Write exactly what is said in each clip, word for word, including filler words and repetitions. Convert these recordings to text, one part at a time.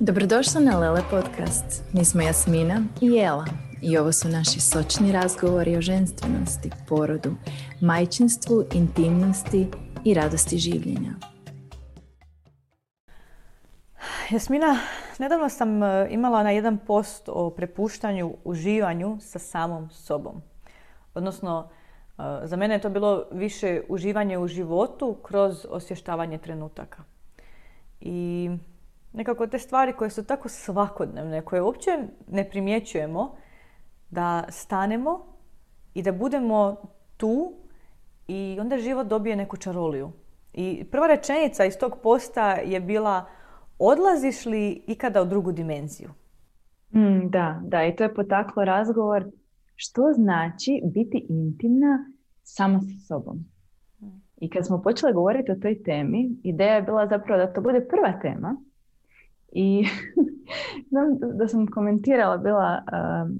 Dobrodošla na Lele Podcast. Mi smo Jasmina i Jela i ovo su naši sočni razgovori o ženstvenosti, porodu, majčinstvu, intimnosti i radosti življenja. Jasmina, nedavno sam imala na jedan post o prepuštanju uživanju sa samom sobom. Odnosno, za mene je to bilo više uživanje u životu kroz osvještavanje trenutaka. I nekako te stvari koje su tako svakodnevne, koje uopće ne primjećujemo, da stanemo i da budemo tu i onda život dobije neku čaroliju. I prva rečenica iz tog posta je bila: odlaziš li ikada u drugu dimenziju? Mm, da, da, i to je potaklo razgovor što znači biti intimna sama sa sobom. I kad smo počeli govoriti o toj temi, ideja je bila zapravo da to bude prva tema. I da sam komentirala bila uh,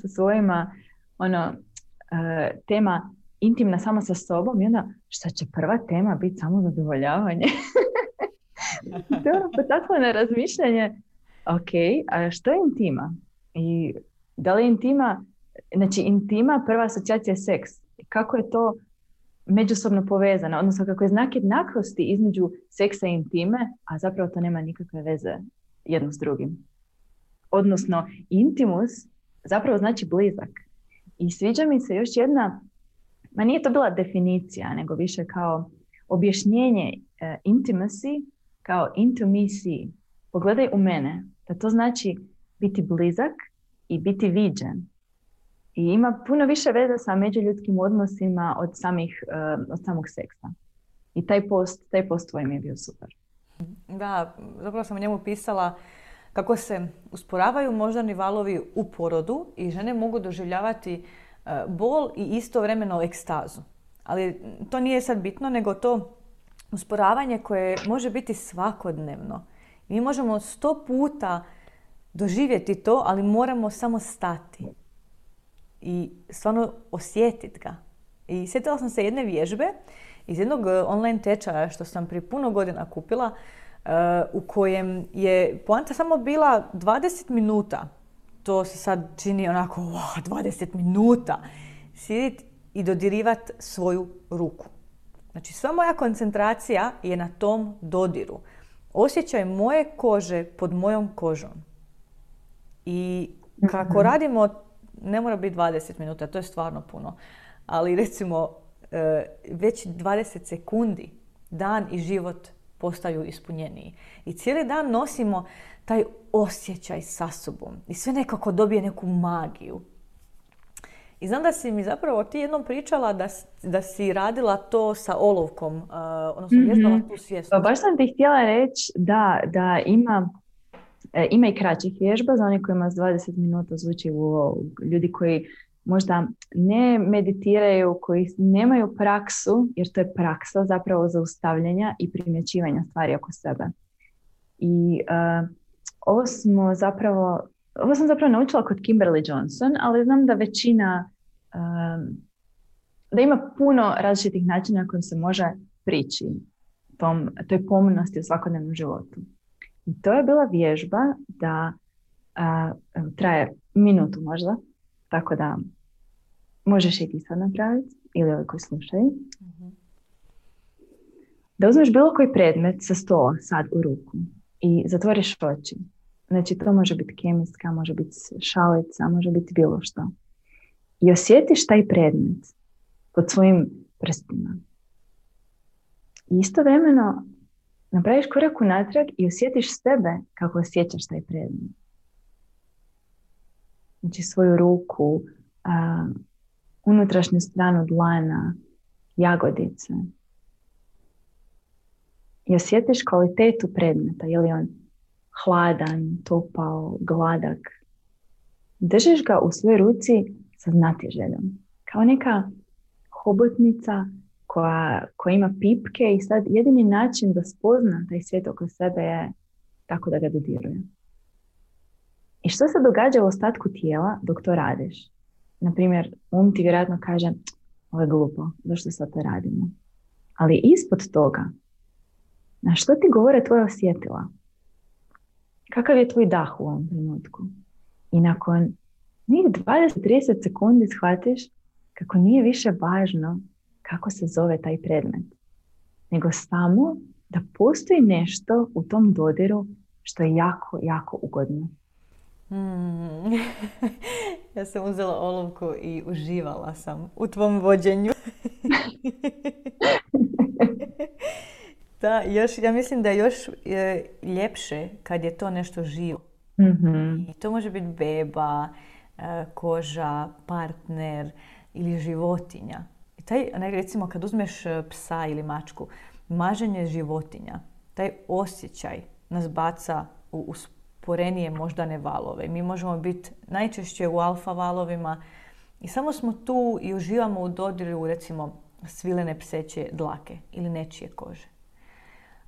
sa svojima ono, uh, tema intimna sama sa sobom i onda šta će prva tema biti samo zadovoljavanje. To je ono potaklo na razmišljanje, ok, a što je intima? I da li je intima, znači intima prva asocijacija je seks. Kako je to međusobno povezana, odnosno kako je znak jednakosti između seksa i intime, a zapravo to nema nikakve veze jedno s drugim. Odnosno, intimus zapravo znači blizak. I sviđa mi se još jedna, ma nije to bila definicija, nego više kao objašnjenje e, intimacy, kao intimacy. Pogledaj u mene, da to znači biti blizak i biti viđen. I ima puno više veze sa međuljudskim odnosima od, samih, od samog seksa. I taj post, taj post tvoj mi je bio super. Da, zapravo sam u njemu pisala kako se usporavaju moždani valovi u porodu i žene mogu doživljavati bol i istovremeno ekstazu. Ali to nije sad bitno, nego to usporavanje koje može biti svakodnevno. Mi možemo sto puta doživjeti to, ali moramo samo stati i stvarno osjetiti ga. I sjetila sam se jedne vježbe iz jednog online tečaja što sam prije puno godina kupila, uh, u kojem je poanta samo bila dvadeset minuta. To se sad čini onako, wow, dvadeset minuta. Sjediti i dodirivati svoju ruku. Znači, sva moja koncentracija je na tom dodiru. Osjećaj moje kože pod mojom kožom. I kako radimo, ne mora biti dvadeset minuta, to je stvarno puno. Ali recimo već dvadeset sekundi dan i život postaju ispunjeniji. I cijeli dan nosimo taj osjećaj sa sobom. I sve nekako dobije neku magiju. I znam da si mi zapravo ti jednom pričala da, da si radila to sa olovkom. Odnosno, vježbala tu svjesnost. Baš sam ti htjela reći da, da ima... Ima i kraćih vježba, za onih kojima s dvadeset minuta zvuči wow. Ljudi koji možda ne meditiraju, koji nemaju praksu, jer to je praksa zapravo zaustavljanja i primjećivanja stvari oko sebe. I uh, ovo smo zapravo, ovo sam zapravo naučila kod Kimberly Johnson, ali znam da većina, uh, da ima puno različitih načina kojim se može prići tom, toj pomnosti u svakodnevnom životu. I to je bila vježba da a, traje minutu možda, tako da možeš i ti sad napraviti ili ovi koji slušaju. Mm-hmm. Da uzmeš bilo koji predmet sa stola sad u ruku i zatvoriš oči. Znači to može biti kemijska, može biti šalica, može biti bilo što. I osjetiš taj predmet pod svojim prstima. I istovremeno napraviš korak unatrag i osjetiš sebe kako osjećaš taj predmet. Znači svoju ruku, a, unutrašnju stranu dlana, jagodice. I osjetiš kvalitetu predmeta. Je li on hladan, topao, gladak? Držiš ga u svojoj ruci sa znatiželjom. Kao neka hobotnica Koja, koja ima pipke i sad jedini način da spozna taj svijet oko sebe je tako da ga dodiruje. I što se događa u ostatku tijela dok to radiš? Naprimjer, um ti vjerojatno kaže, ovo je glupo, zašto sad to radimo? Ali ispod toga, na što ti govore tvoja osjetila? kakav je tvoj dah u ovom trenutku. I nakon njih dvadeset do trideset sekundi shvatiš kako nije više važno kako se zove taj predmet, nego samo da postoji nešto u tom dodiru što je jako, jako ugodno. Hmm. Ja sam uzela olovku i uživala sam u tvom vođenju. Da, još, ja mislim da je još e, ljepše kad je to nešto živo. Mm-hmm. I to može biti beba, e, koža, partner ili životinja. I taj, recimo kad uzmeš psa ili mačku, maženje životinja, taj osjećaj nas baca u usporenije moždane valove. Mi možemo biti najčešće u alfa valovima i samo smo tu i uživamo u dodiru recimo svilene pseće dlake ili nečije kože.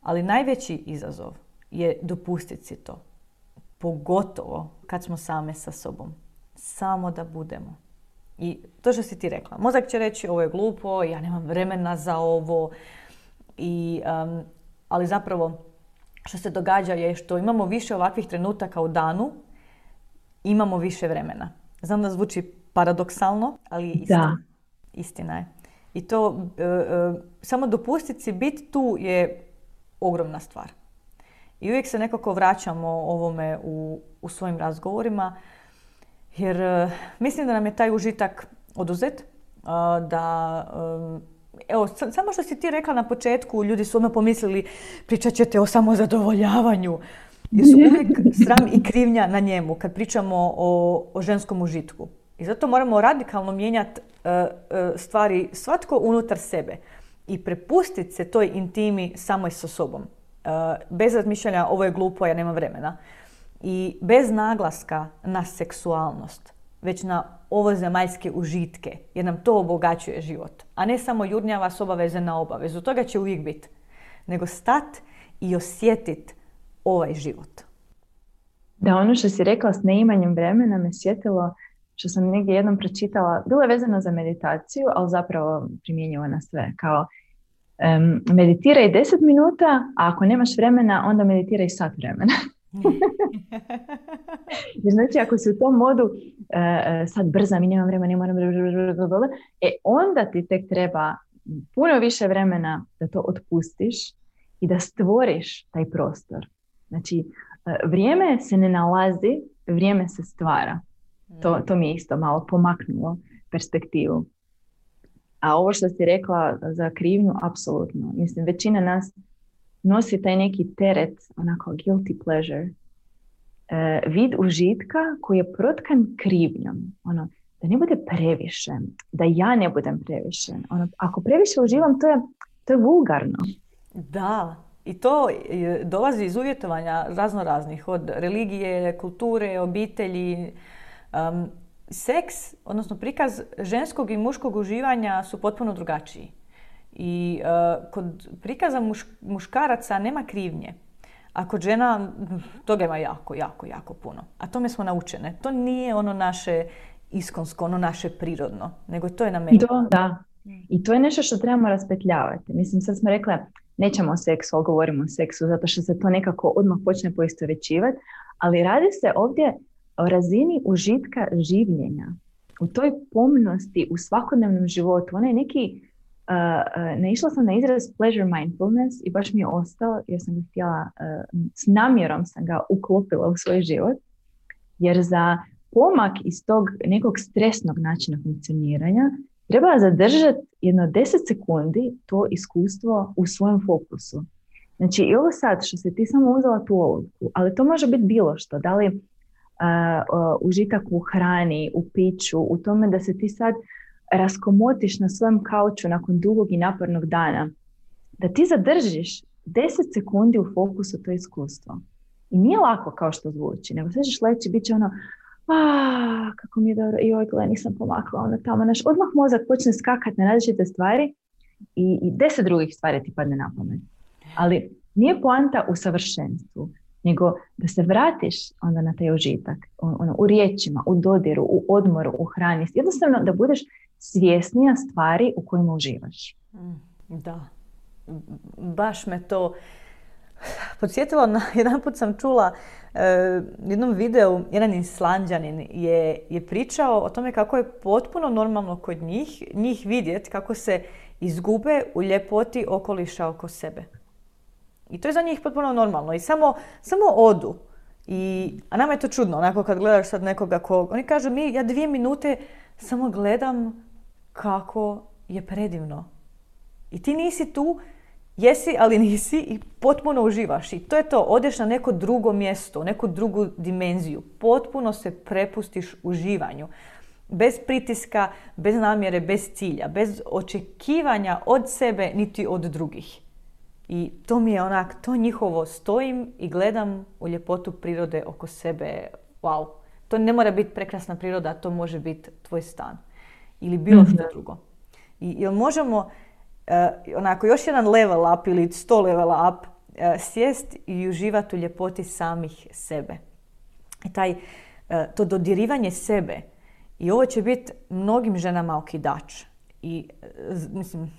Ali najveći izazov je dopustiti si to. Pogotovo kad smo same sa sobom. Samo da budemo. I to što si ti rekla. Mozak će reći ovo je glupo, ja nemam vremena za ovo. I, um, ali zapravo što se događa je što imamo više ovakvih trenutaka u danu, imamo više vremena. Znam da zvuči paradoksalno, ali je istina. Istina je. I to uh, uh, samo dopustiti si biti tu je ogromna stvar. I uvijek se nekako vraćamo ovome u, u svojim razgovorima, jer e, mislim da nam je taj užitak oduzet. A, da, e, evo, s- samo što si ti rekla na početku, ljudi su odmah pomislili pričat ćete o samozadovoljavanju. Jer su uvijek sram i krivnja na njemu kad pričamo o, o ženskom užitku. I zato moramo radikalno mijenjati e, e, stvari svatko unutar sebe. I prepustiti se toj intimi samo i sa sobom. Bez razmišljanja ovo je glupo, ja nemam vremena. I bez naglaska na seksualnost, već na ovozemaljske užitke, jer nam to obogaćuje život. A ne samo jurnjava s obaveze na obavezu, toga će uvijek biti. Nego stat i osjetit ovaj život. Da, ono što si rekla s neimanjem vremena me sjetilo što sam negdje jednom pročitala, bilo je vezano za meditaciju, ali zapravo primjenjivo na sve. Kao um, meditiraj deset minuta, a ako nemaš vremena, onda meditiraj sat vremena. Znači, ako si u tom modu uh, sad brzam i nemam vremena, moram e, onda ti tek treba puno više vremena da to otpustiš i da stvoriš taj prostor. Znači, uh, vrijeme se ne nalazi, vrijeme se stvara. To, to mi je isto malo pomaknulo perspektivu. A ovo što si rekla za krivnju, apsolutno. Mislim, većina nas nosi taj neki teret, onako guilty pleasure, e, vid užitka koji je protkan krivnjom. Ono, da ne bude previše, da ja ne budem previše. Ono, ako previše uživam, to je, to je vulgarno. Da, i to dolazi iz uvjetovanja razno raznih, od religije, kulture, obitelji. Um, seks, odnosno prikaz ženskog i muškog uživanja su potpuno drugačiji. I uh, kod prikaza muš, muškaraca nema krivnje. A kod žena toga ima jako, jako, jako puno. A tome smo naučene. To nije ono naše iskonsko, ono naše prirodno. Nego to je na meni. To, da. I to je nešto što trebamo raspetljavati. Mislim, sad smo rekla nećemo o seksu, ali govorimo o seksu zato što se to nekako odmah počne poistovjećivati. Ali radi se ovdje o razini užitka življenja, u toj pomnosti u svakodnevnom životu. Ona je neki, uh, naišla sam na izraz pleasure mindfulness i baš mi je ostao jer sam ga htjela, uh, s namjerom sam ga uklopila u svoj život. Jer za pomak iz tog nekog stresnog načina funkcioniranja treba zadržati jedno deset sekundi to iskustvo u svojem fokusu. Znači i ovo sad što se ti samo uzela tu olovku, ali to može biti bilo što, da li Uh, užitak u hrani, u piću, u tome da se ti sad raskomotiš na svojem kauču nakon dugog i napornog dana. Da ti zadržiš deset sekundi u fokusu to iskustvo. I nije lako kao što zvuči, nego sve ćeš leći, bit će ono aaa, kako mi je dobro, joj, gle, nisam pomakla, ono tamo, naš, odmah mozak počne skakati na različite stvari i, i deset drugih stvari ti padne na pamet. Ali nije poanta u savršenstvu, nego da se vratiš onda na taj užitak, ono, u riječima, u dodiru, u odmoru, u hrani. Jednostavno da budeš svjesnija stvari u kojima uživaš. Da, baš me to podsjetila, na, jedan put sam čula e, jednom videu, jedan Islanđanin je, je pričao o tome kako je potpuno normalno kod njih, njih vidjeti kako se izgube u ljepoti okoliša oko sebe. I to je za njih potpuno normalno. I samo, samo odu. I, a nama je to čudno, onako kad gledaš sad nekoga kog... Oni kažu, mi, ja dvije minute samo gledam kako je predivno. I ti nisi tu, jesi, ali nisi i potpuno uživaš. I to je to, odeš na neko drugo mjesto, neku drugu dimenziju. Potpuno se prepustiš uživanju. Bez pritiska, bez namjere, bez cilja, bez očekivanja od sebe niti od drugih. I to mi je onak, to njihovo, stojim i gledam u ljepotu prirode oko sebe. Wow, to ne mora biti prekrasna priroda, to može biti tvoj stan ili bilo što drugo. I jel možemo e, onako još jedan level up ili sto level up e, sjest i uživati u ljepoti samih sebe. I taj, e, to dodirivanje sebe. I ovo će biti mnogim ženama okidač. I e, mislim...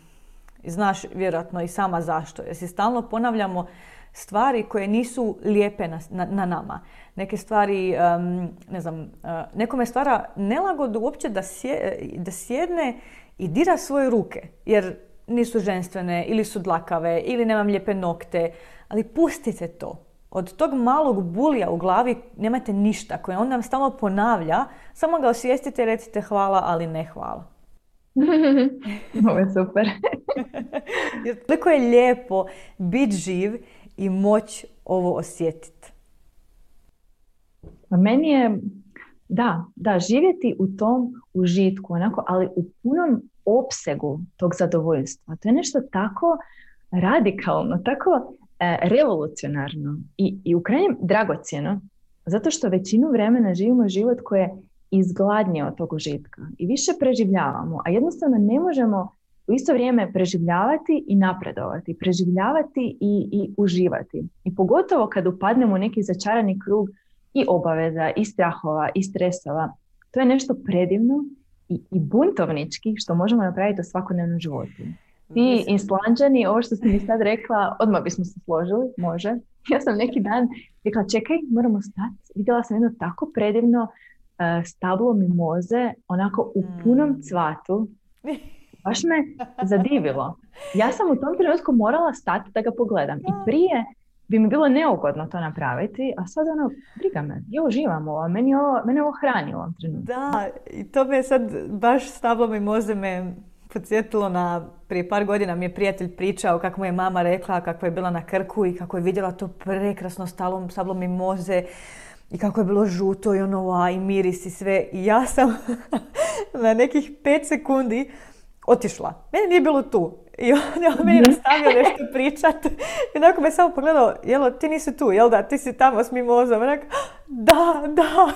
Znaš vjerojatno i sama zašto. Jer si stalno ponavljamo stvari koje nisu lijepe na, na, na nama. Neke stvari, um, ne znam, uh, nekome stvara nelagodu uopće da, sje, da sjedne i dira svoje ruke. Jer nisu ženstvene ili su dlakave ili nemam lijepe nokte. Ali pustite to. Od tog malog bulja u glavi nemate ništa koje on nam stalno ponavlja. Samo ga osvijestite i recite hvala, ali ne hvala. Ovo je super. Jer toliko je lijepo biti živ i moći ovo osjetiti. Meni je, da, da, živjeti u tom užitku, onako, ali u punom opsegu tog zadovoljstva. To je nešto tako radikalno, tako e, revolucionarno i, i u krajnjem dragocjeno. Zato što većinu vremena živimo život koji je izgladnije od tog užitka i više preživljavamo, a jednostavno ne možemo u isto vrijeme preživljavati i napredovati, preživljavati i, i uživati. I pogotovo kad upadnemo u neki začarani krug i obaveza, i strahova, i stresova, to je nešto predivno i, i buntovnički što možemo napraviti u svakodnevnom životu. Ti Islanđani, ovo što si mi sad rekla, odmah bismo se složili, može. Ja sam neki dan rekla, čekaj, moramo stati. Vidjela sam jedno tako predivno stablo mimoze, onako u punom cvatu. Baš me zadivilo. Ja sam u tom trenutku morala stati da ga pogledam. I prije bi mi bilo neugodno to napraviti, a sad ono, briga me, ja uživam ovo, meni ovo, mene ovo hrani u ovom trenutku. Da, i to me sad, baš stablo mimoze me podsjetilo na, prije par godina mi je prijatelj pričao kako mu je mama rekla kako je bila na Krku i kako je vidjela to prekrasno stablo, stablo mimoze. I kako je bilo žuto i ono, a, i miris i sve. I ja sam na nekih pet sekundi otišla. Mene nije bilo tu. I on je meni nastavio nešto pričat. I onako me samo pogledao, jelo, ti nisi tu, jel da? Ti si tamo s mimozom. Onak, da, da.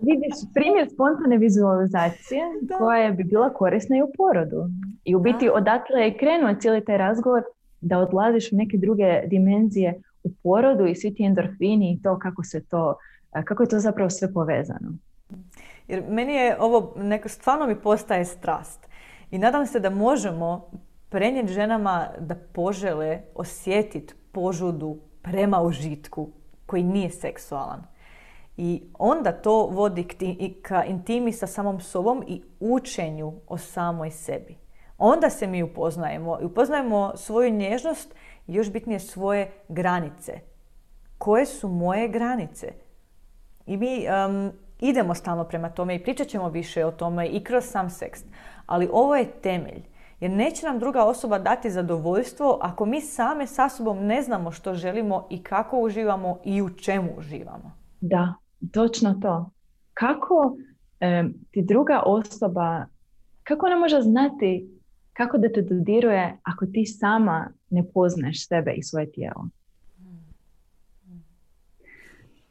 Vidiš, primjer spontane vizualizacije da. Koja bi bila korisna i u porodu. I u biti da. Odatle je krenuo cijeli taj razgovor da odlaziš u neke druge dimenzije u porodu i svi ti endorfini i to kako se to, kako je to zapravo sve povezano. Jer meni je ovo, neko, stvarno mi postaje strast. I nadam se da možemo prenijeti ženama da požele osjetiti požudu prema užitku koji nije seksualan. I onda to vodi k, k intimi sa samom sobom i učenju o samoj sebi. Onda se mi upoznajemo i upoznajemo svoju nježnost i još bitnije svoje granice. Koje su moje granice? I mi um, idemo stalno prema tome i pričat ćemo više o tome i kroz sam seks. Ali ovo je temelj. Jer neće nam druga osoba dati zadovoljstvo ako mi same sa sobom ne znamo što želimo i kako uživamo i u čemu uživamo. Da, točno to. Kako e, ti druga osoba, kako ona može znati kako da te dodiruje ako ti sama ne poznaš sebe i svoje tijelo?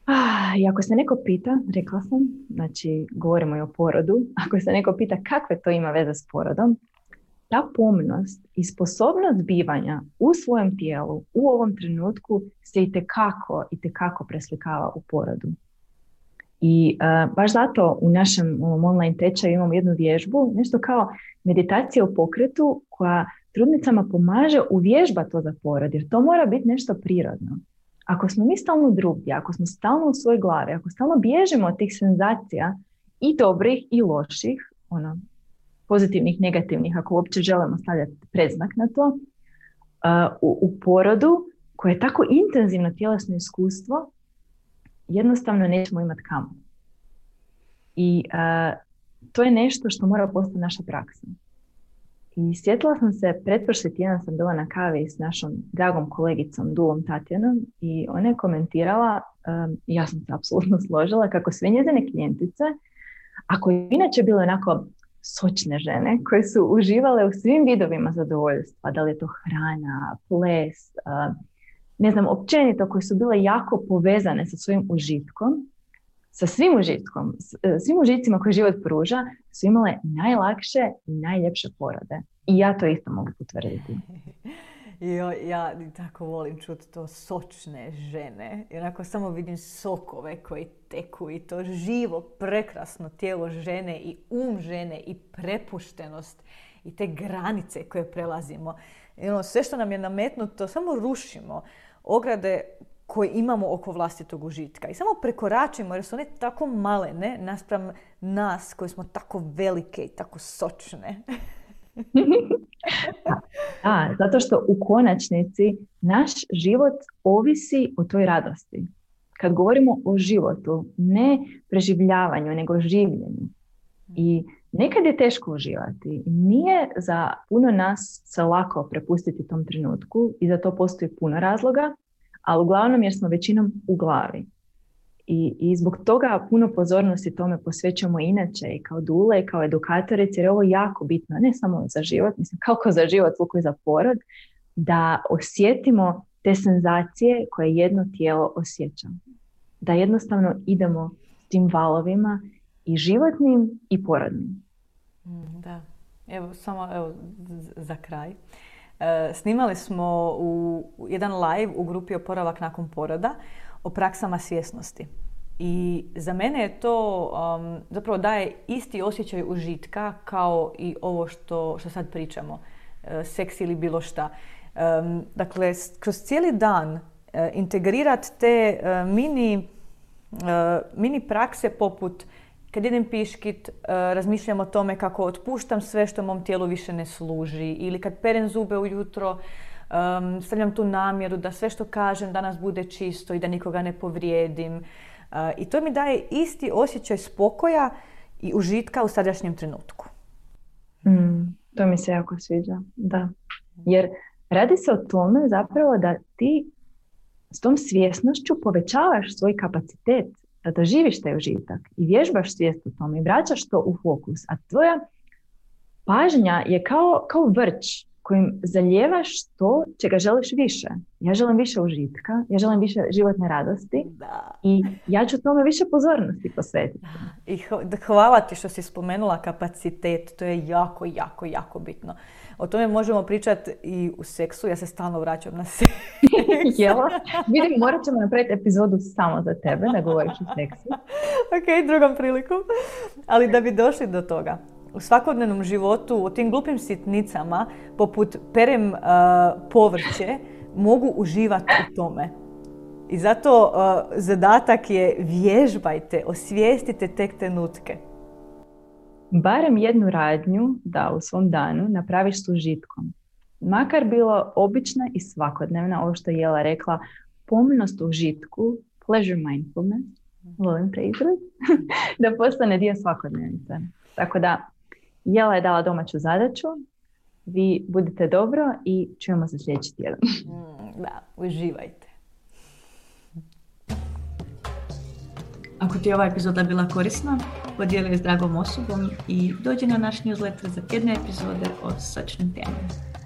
Ah, I ako se neko pita, rekla sam, znači govorimo i o porodu, ako se neko pita kakve to ima veze s porodom, ta pomnost i sposobnost bivanja u svojem tijelu u ovom trenutku se itekako, itekako preslikava u porodu. I uh, baš zato u našem um, online tečaju imamo jednu vježbu, nešto kao meditacija u pokretu koja trudnicama pomaže uvježba to za porod, jer to mora biti nešto prirodno. Ako smo mi stalno drugdje, ako smo stalno u svojoj glavi, ako stalno bježimo od tih senzacija i dobrih i loših, ono, pozitivnih, negativnih, ako uopće želimo stavljati predznak na to, uh, u, u porodu koje je tako intenzivno tjelesno iskustvo, jednostavno nećemo imati kamo. I uh, to je nešto što mora postati naša praksa. I sjetila sam se, pretprošli tjedan sam bila na kavi s našom dragom kolegicom Dulom Tatjanom i ona je komentirala, um, ja sam se apsolutno složila, kako sve njezine klijentice, ako je inače bile onako sočne žene koje su uživale u svim vidovima zadovoljstva, da li je to hrana, ples, uh, ne znam, općenito, koje su bile jako povezane sa svojim užitkom, sa svim užitkom, svim užicima koje život pruža, su imale najlakše i najljepše porode. I ja to isto mogu potvrditi. Jo, ja tako volim čuti to sočne žene. I onako samo vidim sokove koji teku i to živo, prekrasno tijelo žene i um žene i prepuštenost i te granice koje prelazimo. I ono, sve što nam je nametnuto, samo rušimo ograde koje imamo oko vlastitog užitka. I samo prekoračimo jer su one tako malene naspram nas koji smo tako velike i tako sočne. Da, zato što u konačnici naš život ovisi o toj radosti. Kad govorimo o životu, ne preživljavanju, nego življenju. I nekad je teško uživati. Nije za puno nas se lako prepustiti tom trenutku i za to postoji puno razloga, ali uglavnom jer smo većinom u glavi. I, i zbog toga puno pozornosti tome posvećamo inače i kao dule i kao edukatorice, jer je ovo jako bitno, ne samo za život, mislim kako za život, koliko i za porod, da osjetimo te senzacije koje jedno tijelo osjeća. Da jednostavno idemo s tim valovima i životnim i porodnim. Da, evo samo evo, za kraj. Snimali smo u jedan live u grupi Oporavak nakon poroda o praksama svjesnosti. I za mene je to um, zapravo daje isti osjećaj užitka kao i ovo što, što sad pričamo, e, seks ili bilo šta. E, dakle, kroz cijeli dan e, integrirati te e, mini, e, mini prakse poput kad idem piškit, razmišljam o tome kako otpuštam sve što mom tijelu više ne služi. Ili kad perem zube ujutro, stavljam tu namjeru da sve što kažem danas bude čisto i da nikoga ne povrijedim. I to mi daje isti osjećaj spokoja i užitka u sadašnjem trenutku. Mm, to mi se jako sviđa, da. Jer radi se o tome zapravo da ti s tom svjesnošću povećavaš svoj kapacitet da doživiš taj užitak i vježbaš svijest o tome i vraćaš to u fokus. A tvoja pažnja je kao, kao vrč kojim zaljevaš to čega želiš više. Ja želim više užitka, ja želim više životne radosti da. I ja ću tome više pozornosti posvetiti. I hvala ti što si spomenula kapacitet, to je jako, jako, jako bitno. O tome možemo pričati i u seksu, ja se stalno vraćam na seks. Jel? Vidim, morat ćemo napraviti epizodu samo za tebe, da govoriš o seksu. Ok, drugom prilikom. Ali da bi došli do toga, u svakodnevnom životu, u tim glupim sitnicama, poput perem uh, povrće, mogu uživati u tome. I zato uh, zadatak je vježbajte, osvijestite te trenutke. Barem jednu radnju da u svom danu napraviš s užitkom. Makar bilo obična i svakodnevna, ovo što je Jela rekla, pomnost u užitku, pleasure mindfulness, volim te izraz, da postane dio svakodnevnice. Tako da, Jela je dala domaću zadaću, vi budite dobro i čujemo se sljedeći tjedan. Da, uživajte. Ako ti je ova epizoda bila korisna, podijeli je s dragom osobom i dođi na naš newsletter za tjedne epizode o sličnim temama.